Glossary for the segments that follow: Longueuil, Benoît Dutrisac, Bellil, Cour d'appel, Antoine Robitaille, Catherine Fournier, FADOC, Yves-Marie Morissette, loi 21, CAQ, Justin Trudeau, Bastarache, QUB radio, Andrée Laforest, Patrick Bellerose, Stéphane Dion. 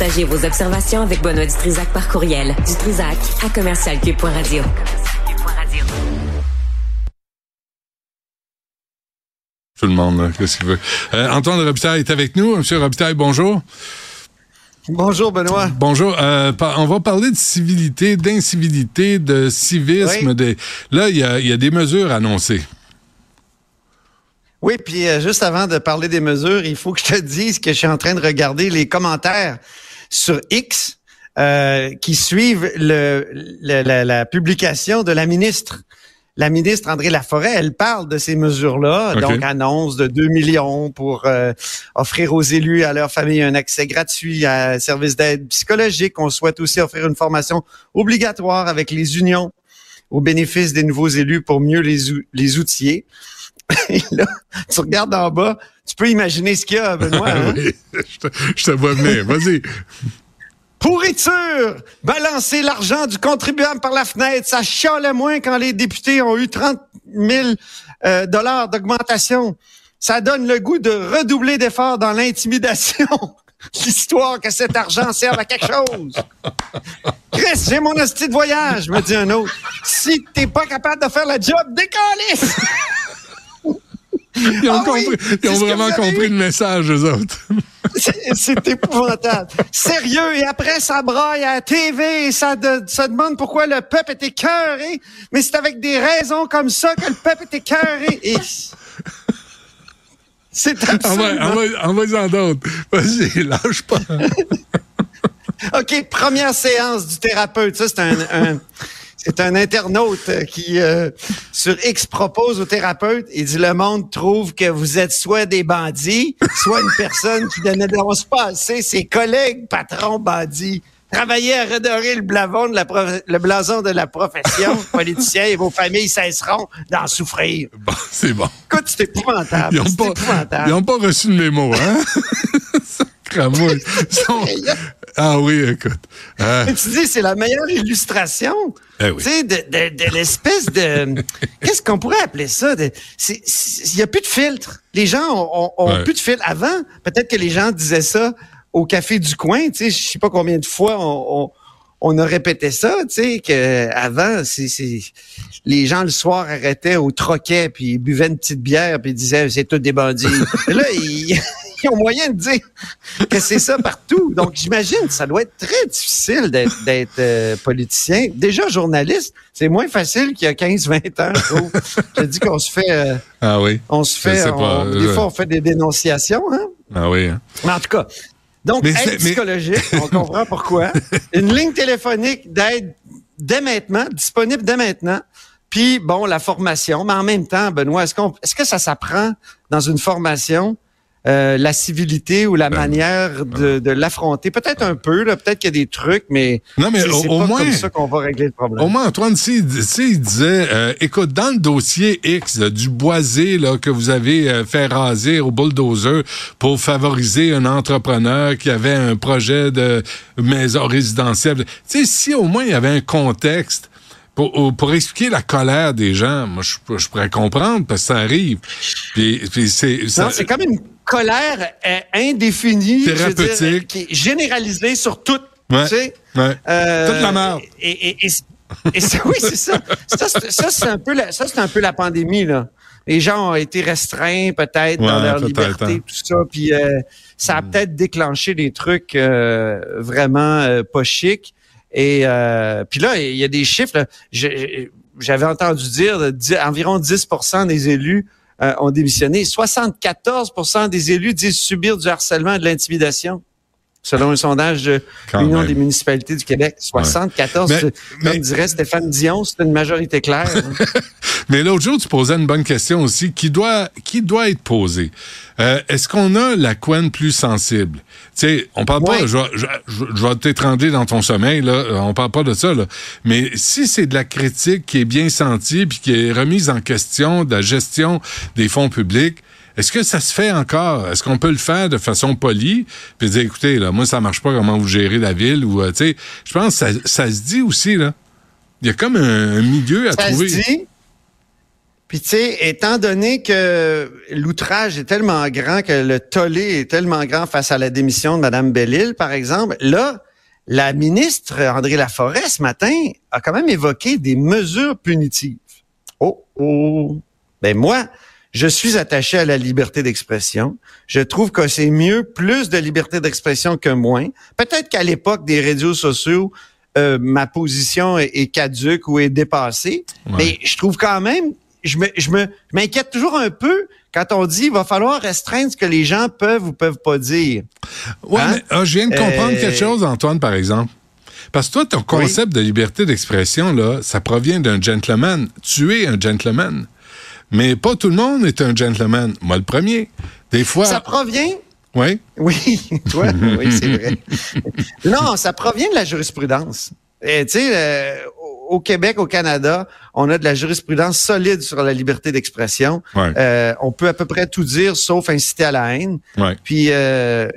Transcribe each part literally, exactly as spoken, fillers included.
Partagez vos observations avec Benoît Dutrisac par courriel. Dutrisac à commercial cube point radio. Tout le monde, qu'est-ce qu'il veut. Euh, Antoine Robitaille est avec nous. Monsieur Robitaille, bonjour. Bonjour, Benoît. Bonjour. Euh, on va parler de civilité, d'incivilité, de civisme. Oui. Des... Là, il y a, y a des mesures annoncées. Oui, puis euh, juste avant de parler des mesures, il faut que je te dise que je suis en train de regarder les commentaires sur X euh, qui suivent le, le, la, la publication de la ministre. La ministre Andrée Laforest, elle parle de ces mesures-là, okay. Donc annonce de deux millions pour euh, offrir aux élus, à leurs familles, un accès gratuit à un service d'aide psychologique. On souhaite aussi offrir une formation obligatoire avec les unions au bénéfice des nouveaux élus pour mieux les, ou- les outiller. Et là, tu regardes en bas, tu peux imaginer ce qu'il y a, Benoît. Hein? Oui, je te, je te vois venir, vas-y. Pourriture! Balancer l'argent du contribuable par la fenêtre, ça chialait moins quand les députés ont eu trente mille euh, dollars d'augmentation. Ça donne le goût de redoubler d'efforts dans l'intimidation. L'histoire que cet argent serve à quelque chose. Chris, j'ai mon hostie de voyage, me dit un autre. Si t'es pas capable de faire la job, décalisse! Ils ont, ah compris, oui, ils ont vraiment compris le message, eux autres. C'est, c'est épouvantable. Sérieux, et après, ça braille à la T V et ça, de, ça demande pourquoi le peuple est écœuré. Mais c'est avec des raisons comme ça que le peuple est écœuré. Et... C'est absolument... Envoie-en d'autres. Vas-y, lâche pas. OK, première séance du thérapeute. Ça, c'est un... un... C'est un internaute qui, euh, sur X, propose au thérapeute, il dit « Le monde trouve que vous êtes soit des bandits, soit une personne qui ne dénonce pas assez ses collègues patrons bandits. Travaillez à redorer le blason de la, prof... le blason de la profession, politiciens et vos familles cesseront d'en souffrir. » Bon, c'est bon. Écoute, c'est épouvantable. Ils n'ont pas, ils n'ont pas reçu de mémo, hein? Sacramouille. Sont... Ah oui, écoute. Euh... Tu dis, c'est la meilleure illustration. Eh oui. Tu sais, de, de, de l'espèce de... Qu'est-ce qu'on pourrait appeler ça? Il n'y a plus de filtre. Les gens ont, ont, ont ouais. plus de filtre. Avant, peut-être que les gens disaient ça au café du coin. Tu sais, je sais pas combien de fois on... on On a répété ça, tu sais, qu'avant, c'est, c'est, les gens le soir arrêtaient au troquet, puis ils buvaient une petite bière, puis ils disaient « c'est tous des bandits ». Là, ils, ils ont moyen de dire que c'est ça partout. Donc, j'imagine que ça doit être très difficile d'être, d'être euh, politicien. Déjà, journaliste, c'est moins facile qu'il y a quinze vingt ans, je trouve. Je te dis qu'on se fait… Euh, ah oui. On se fait… On, pas, on, je... Des fois, on fait des dénonciations. Hein? Ah oui. Hein? Mais en tout cas… Donc, mais aide psychologique, mais... on comprend pourquoi. Une ligne téléphonique d'aide dès maintenant, disponible dès maintenant. Puis, bon, la formation. Mais en même temps, Benoît, est-ce, qu'on, est-ce que ça s'apprend dans une formation, euh, la civilité ou la ben, manière de, de l'affronter? Peut-être un peu, là, peut-être qu'il y a des trucs, mais, non, mais c'est, c'est au, pas au moins, comme ça qu'on va régler le problème. Au moins, Antoine, tu sais, il disait, euh, écoute, dans le dossier X, là, du boisé là, que vous avez euh, fait raser au bulldozer pour favoriser un entrepreneur qui avait un projet de maison résidentielle, tu sais, si au moins il y avait un contexte Pour, pour expliquer la colère des gens, moi, je, je pourrais comprendre, parce que ça arrive. Puis, puis c'est, ça... Non, c'est comme une colère euh, indéfinie, thérapeutique, je veux dire, qui est généralisée sur toute, ouais, tu sais, ouais. euh, toute la merde. Et, et, et, et ça, oui, c'est ça. Ça, c'est, ça, c'est un peu la, ça, c'est un peu la pandémie, là. Les gens ont été restreints, peut-être, ouais, dans leur peut-être, liberté, hein. Tout ça. Puis euh, ça a peut-être déclenché des trucs euh, vraiment euh, pas chics. Et euh, puis là, il y a des chiffres. Là, je, j'avais entendu dire dix, environ dix pour cent des élus euh, ont démissionné. soixante-quatorze pour cent des élus disent subir du harcèlement et de l'intimidation, selon un sondage de l'Union des municipalités du Québec. soixante-quatorze, ouais. mais, mais, comme dirait Stéphane Dion, c'est une majorité claire. Mais l'autre jour, tu posais une bonne question aussi, qui doit, qui doit être posée. Euh, est-ce qu'on a la couenne plus sensible? Tu sais, on parle ouais. pas, je, je, je, je vais t'étrangler dans ton sommeil, là, on parle pas de ça, là. Mais si c'est de la critique qui est bien sentie puis qui est remise en question de la gestion des fonds publics, est-ce que ça se fait encore? Est-ce qu'on peut le faire de façon polie? Puis dire, écoutez, là, moi, ça marche pas, comment vous gérez la ville? Ou, tu sais, je pense que ça, ça se dit aussi, là. Il y a comme un, un milieu à ça trouver. Ça se dit, Puis, tu sais, étant donné que l'outrage est tellement grand, que le tollé est tellement grand face à la démission de Mme Bellil, par exemple, là, la ministre Andrée Laforest, ce matin, a quand même évoqué des mesures punitives. Oh, oh! Ben moi, je suis attaché à la liberté d'expression. Je trouve que c'est mieux plus de liberté d'expression que moins. Peut-être qu'à l'époque des réseaux sociaux, euh, ma position est, est caduque ou est dépassée, ouais. Mais je trouve quand même... Je me, je me, je m'inquiète toujours un peu quand on dit il va falloir restreindre ce que les gens peuvent ou peuvent pas dire. Ouais, hein? mais, ah, je viens de comprendre euh... quelque chose, Antoine, par exemple. Parce que toi, ton concept oui. de liberté d'expression, là, ça provient d'un gentleman. Tu es un gentleman. Mais pas tout le monde est un gentleman. Moi, le premier. Des fois. Ça provient? Oui. Oui, toi, oui, c'est vrai. Non, ça provient de la jurisprudence. Tu sais, euh, au Québec, au Canada, on a de la jurisprudence solide sur la liberté d'expression. Ouais. Euh, on peut à peu près tout dire, sauf inciter à la haine. Ouais. Puis, euh,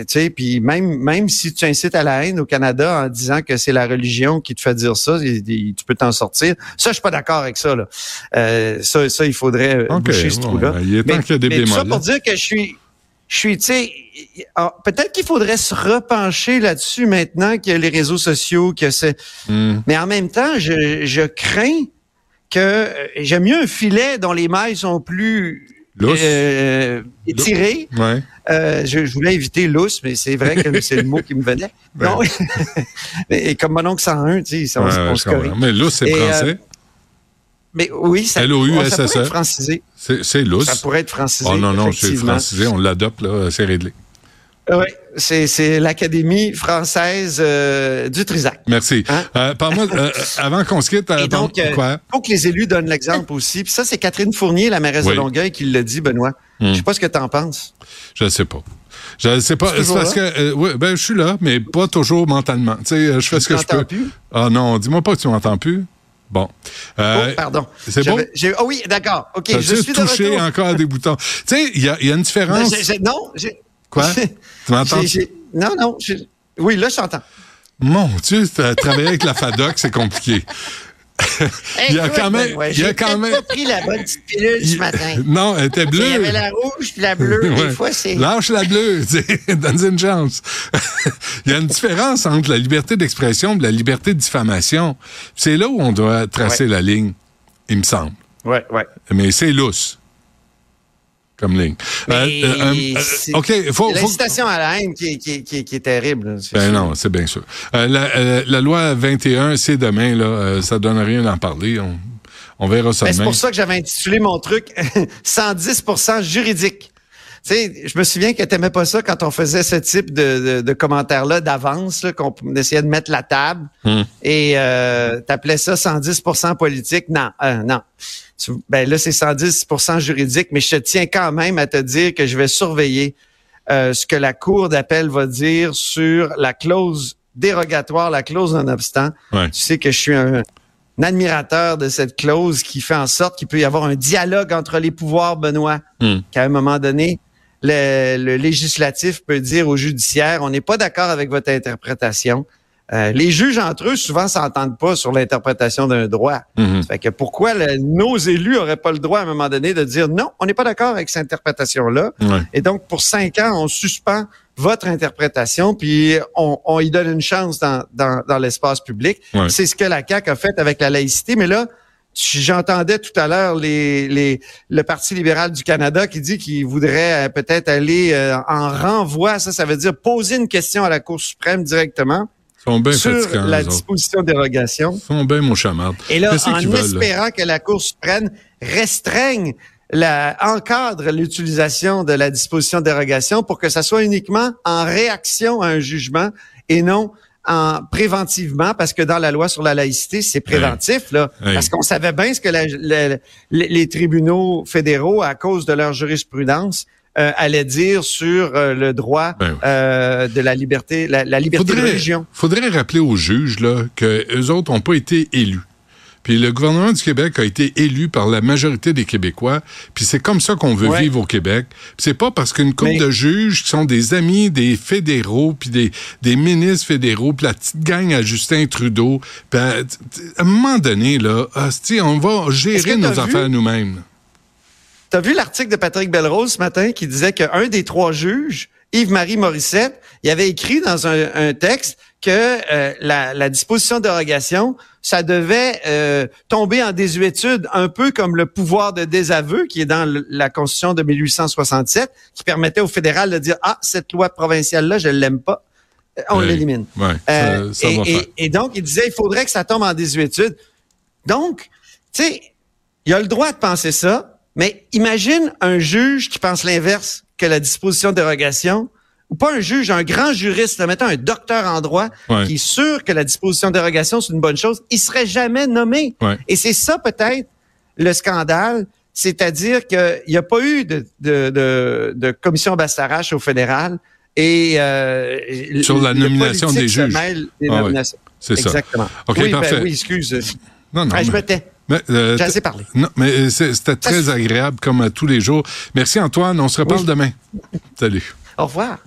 tu sais, puis même même si tu incites à la haine au Canada en disant que c'est la religion qui te fait dire ça, et, et, tu peux t'en sortir. Ça, je suis pas d'accord avec ça. Là. Euh, ça, ça, il faudrait okay, boucher ce bon, trou-là. Il est temps mais, qu'il y a des mais tout ça pour dire que je suis, je suis, tu sais. Alors, peut-être qu'il faudrait se repencher là-dessus maintenant qu'il y a les réseaux sociaux, que c'est. Mm. Mais en même temps, je, je crains que j'aime mieux un filet dont les mailles sont plus euh, étirées. Ouais. Euh, je, je voulais éviter lousse, mais c'est vrai que c'est le mot qui me venait. Ouais. Non. Et comme mon oncle cent un, tu sais, on, ouais, on se corrige. Mais lousse, c'est Et, français. Euh, Mais oui, ça, ça pourrait être francisé. C'est, c'est lousse. Ça pourrait être francisé. Oh non, non, c'est francisé, on l'adopte, là, c'est réglé. Oui, c'est, c'est l'Académie française euh, Dutrisac. Merci. Hein? Euh, Parle-moi, euh, avant qu'on se quitte... Euh, Et donc, il euh, faut que les élus donnent l'exemple aussi. Puis ça, c'est Catherine Fournier, la mairesse oui. de Longueuil, qui le dit, Benoît. Hmm. Je ne sais pas ce que tu en penses. Je ne sais pas. Je ne sais pas. C'est parce là? que. Euh, oui, ben, je suis là, mais pas toujours mentalement. Tu sais, je fais ce que je peux. Plus? Ah non, dis-moi pas que tu m'entends plus. Bon. Euh, oh, pardon. C'est bon? J'ai, oh oui, d'accord. OK, T'as-tu je suis de retour. J'ai touché encore des boutons. Tu sais, il y, y a une différence. Non, j'ai, j'ai, non j'ai... Quoi? Tu m'entends? J'ai, j'ai... Non, non. J'ai... Oui, là, je t'entends. Mon Dieu, travailler avec la FADOC, c'est compliqué. Il y a quand même... Ouais, il y a quand même... pas pris la bonne petite pilule ce matin. Non, elle était bleue. Il y avait la rouge puis la bleue. Ouais. Des fois, c'est... Lâche la bleue. Donne une chance. Il y a une différence entre la liberté d'expression et la liberté de diffamation. C'est là où on doit tracer ouais. la ligne, il me semble. Oui, oui. Mais c'est lousse. Comme ligne. Euh, euh, euh, OK, faut... L'incitation faut... à la haine qui, qui, qui, qui est terrible. Là, c'est ben sûr. Non, c'est bien sûr. Euh, la, euh, la loi vingt et un, c'est demain, là. Euh, ça donne rien d'en parler. On, on verra ça ben, demain. C'est pour ça que j'avais intitulé mon truc « cent dix pour cent juridique ». Tu sais, je me souviens que t'aimais pas ça quand on faisait ce type de, de, de commentaires-là d'avance, là, qu'on essayait de mettre la table. Hum. Et euh, t'appelais ça cent dix pour cent politique. Non, euh, non. Ben là, c'est cent dix pour cent juridique, mais je tiens quand même à te dire que je vais surveiller euh, ce que la Cour d'appel va dire sur la clause dérogatoire, la clause nonobstant. Ouais. Tu sais que je suis un, un admirateur de cette clause qui fait en sorte qu'il peut y avoir un dialogue entre les pouvoirs, Benoît, mmh. qu'à un moment donné, le, le législatif peut dire au judiciaire, on n'est pas d'accord avec votre interprétation. Euh, les juges entre eux souvent s'entendent pas sur l'interprétation d'un droit. Mm-hmm. Ça fait que pourquoi le, nos élus auraient pas le droit à un moment donné de dire non, on n'est pas d'accord avec cette interprétation-là. Ouais. Et donc pour cinq ans, on suspend votre interprétation puis on, on y donne une chance dans dans, dans l'espace public. Ouais. C'est ce que la C A Q a fait avec la laïcité, mais là j'entendais tout à l'heure les, les, le Parti libéral du Canada qui dit qu'il voudrait euh, peut-être aller euh, en renvoi. Ça, ça veut dire poser une question à la Cour suprême directement. Sont bien sur la disposition de dérogation. Ils sont bien mon chamard. Et là, Qu'est-ce en qu'ils espérant veulent, que la Cour suprême restreigne, la, encadre l'utilisation de la disposition de dérogation pour que ça soit uniquement en réaction à un jugement et non en préventivement, parce que dans la loi sur la laïcité, c'est préventif, là, hey. parce qu'on savait bien ce que la, la, les, les tribunaux fédéraux, à cause de leur jurisprudence, Euh, allait dire sur euh, le droit ben oui. euh, de la liberté, la, la liberté faudrait, de religion. Il faudrait rappeler aux juges là, que eux autres n'ont pas été élus. Puis le gouvernement du Québec a été élu par la majorité des Québécois, puis c'est comme ça qu'on veut ouais. vivre au Québec. Puis c'est pas parce qu'une couple Mais... de juges qui sont des amis des fédéraux, puis des, des ministres fédéraux, puis la petite gang à Justin Trudeau, puis à, à un moment donné, là, hostie, on va gérer nos vu... affaires nous-mêmes. T'as vu l'article de Patrick Bellerose ce matin qui disait qu'un des trois juges, Yves-Marie Morissette, il avait écrit dans un, un texte que euh, la, la disposition de dérogation, ça devait euh, tomber en désuétude, un peu comme le pouvoir de désaveu qui est dans le, la Constitution de mille huit cent soixante-sept, qui permettait au fédéral de dire « Ah, cette loi provinciale-là, je l'aime pas. » On hey, l'élimine. Ouais, euh, ça, ça et, et, et donc, il disait « Il faudrait que ça tombe en désuétude. » Donc, tu sais, il a le droit de penser ça, mais imagine un juge qui pense l'inverse que la disposition de dérogation, ou pas un juge, un grand juriste, mettons un docteur en droit, ouais. qui est sûr que la disposition de dérogation, c'est une bonne chose, il serait jamais nommé. Ouais. Et c'est ça peut-être le scandale, c'est-à-dire qu'il n'y a pas eu de, de, de, de commission Bastarache au fédéral et... Euh, Sur la nomination des juges. Des ah, ouais. C'est ça. Exactement. Okay, oui, parfait. Ben, oui, excuse. Non, non, ah, je me tais. Mais, euh, j'ai assez parlé. Non, mais c'était très Merci. agréable comme à tous les jours. Merci Antoine, on se reparle oui. demain. Salut. Au revoir.